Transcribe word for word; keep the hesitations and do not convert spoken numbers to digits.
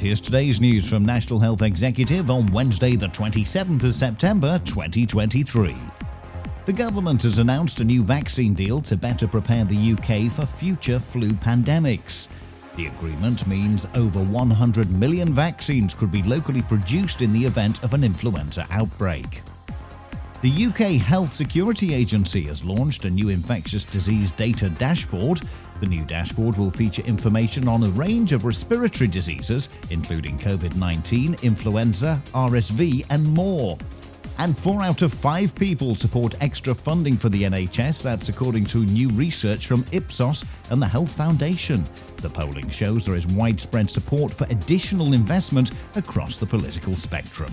here's today's news from National Health Executive on Wednesday the twenty-seventh of September twenty twenty-three. The government has announced a new vaccine deal to better prepare the U K for future flu pandemics. The agreement means over one hundred million vaccines could be locally produced in the event of an influenza outbreak. The U K Health Security Agency has launched a new infectious disease data dashboard. The new dashboard will feature information on a range of respiratory diseases, including COVID nineteen, influenza, R S V, and more. And four out of five people support extra funding for the N H S. That's according to new research from Ipsos and the Health Foundation. The polling shows there is widespread support for additional investment across the political spectrum.